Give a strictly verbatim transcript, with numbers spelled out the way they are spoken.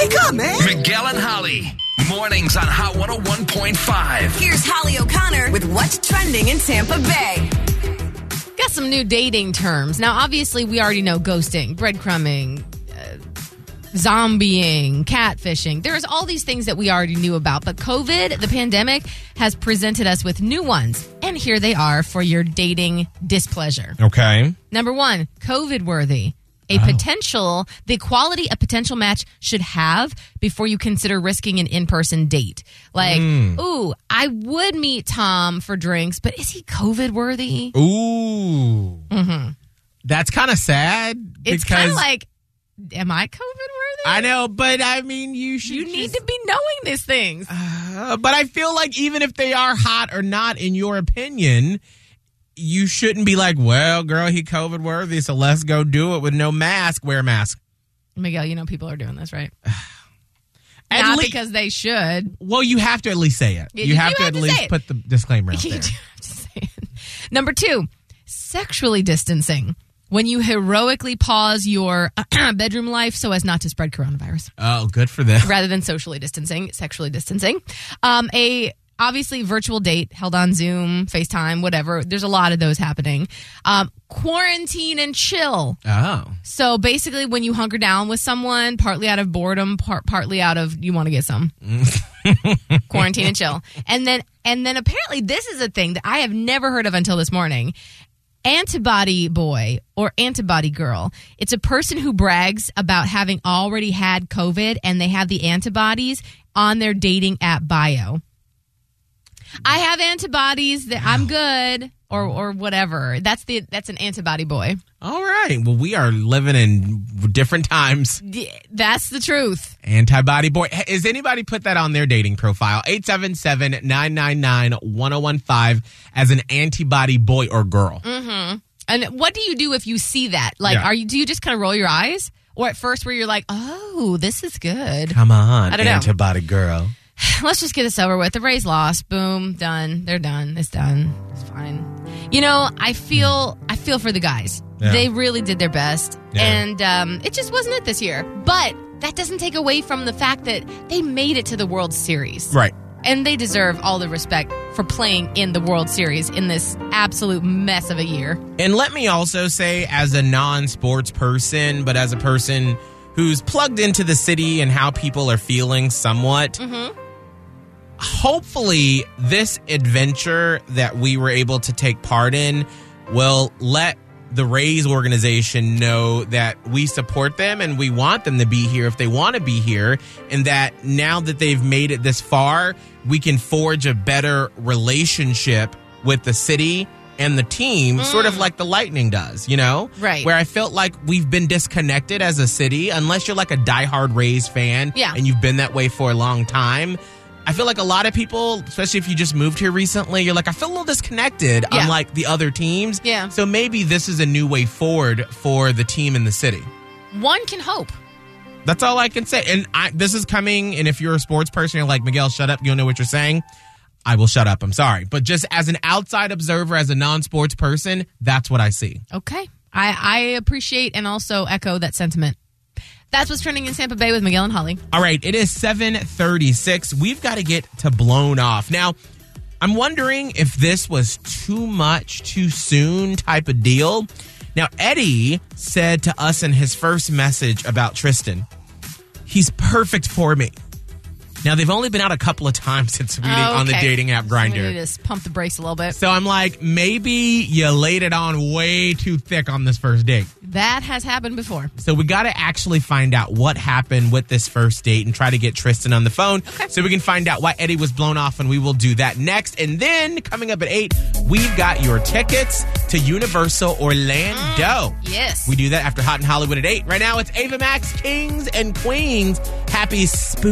Wake up, man. Miguel and Holly. Mornings on Hot one oh one point five. Here's Holly O'Connor with What's Trending in Tampa Bay. Got some new dating terms. Now, obviously, we already know ghosting, breadcrumbing, uh, zombieing, catfishing. There's all these things that we already knew about. But COVID, the pandemic, has presented us with new ones. And here they are for your dating displeasure. Okay. Number one, COVID-worthy. A potential, the quality a potential match should have before you consider risking an in-person date. Like, mm. ooh, I would meet Tom for drinks, but is he COVID-worthy? Ooh. Mm-hmm. That's kind of sad. It's kind of like, am I COVID-worthy? I know, but I mean, you should You just... need to be knowing these things. Uh, but I feel like even if they are hot or not, in your opinion... You shouldn't be like, well, girl, he COVID worthy, so let's go do it with no mask. Wear a mask. Miguel, you know people are doing this, right? Not le- because they should. Well, you have to at least say it. You, you have you to have at to least put the disclaimer out you there. You do have to say it. Number two, sexually distancing. When you heroically pause your bedroom life so as not to spread coronavirus. Oh, good for them. Rather than socially distancing, sexually distancing. Um, a... Obviously, virtual date held on Zoom, FaceTime, whatever. There's a lot of those happening. Um, quarantine and chill. Oh. So basically when you hunker down with someone, partly out of boredom, par- partly out of you want to get some. Quarantine and chill. And then and then apparently this is a thing that I have never heard of until this morning. Antibody boy or antibody girl. It's a person who brags about having already had COVID and they have the antibodies on their dating app bio. I have antibodies that I'm good or or whatever. That's the that's an antibody boy. All right. Well, we are living in different times. That's the truth. Antibody boy. Has anybody put that on their dating profile? eight seven seven, nine nine nine, one oh one five as an antibody boy or girl. Mm-hmm. And what do you do if you see that? Like, yeah. are you do you just kind of roll your eyes? Or at first where you're like, oh, this is good. Come on, I don't antibody know. Girl. Let's just get this over with. The Rays lost. Boom. Done. They're done. It's done. It's fine. You know, I feel I feel for the guys. Yeah. They really did their best. Yeah. And um, it just wasn't it this year. But that doesn't take away from the fact that they made it to the World Series. Right. And they deserve all the respect for playing in the World Series in this absolute mess of a year. And let me also say, as a non-sports person, but as a person who's plugged into the city and how people are feeling somewhat, mm-hmm. hopefully, this adventure that we were able to take part in will let the Rays organization know that we support them and we want them to be here if they want to be here. And that now that they've made it this far, we can forge a better relationship with the city and the team, mm. sort of like the Lightning does, you know? Right. Where I felt like we've been disconnected as a city, unless you're like a diehard Rays fan yeah. and you've been that way for a long time. I feel like a lot of people, especially if you just moved here recently, you're like, I feel a little disconnected, yeah. unlike the other teams. Yeah. So maybe this is a new way forward for the team in the city. One can hope. That's all I can say. And I, this is coming, and if you're a sports person, you're like, Miguel, shut up. You don't know what you're saying. I will shut up. I'm sorry. But just as an outside observer, as a non-sports person, that's what I see. Okay. I, I appreciate and also echo that sentiment. That's what's trending in Tampa Bay with Miguel and Holly. All right, it is seven thirty-six. We've got to get to blown off. Now, I'm wondering if this was too much, too soon type of deal. Now, Eddie said to us in his first message about Tristan, he's perfect for me. Now, they've only been out a couple of times since meeting oh, okay. on the dating app Grindr. So we need to pump the brakes a little bit. So I'm like, maybe you laid it on way too thick on this first date. That has happened before. So we got to actually find out what happened with this first date and try to get Tristan on the phone okay. so we can find out why Eddie was blown off, and we will do that next. And then coming up at eight, we've got your tickets to Universal Orlando. Mm, yes. We do that after Hot in Hollywood at eight. Right now, it's Ava Max, Kings and Queens. Happy spook.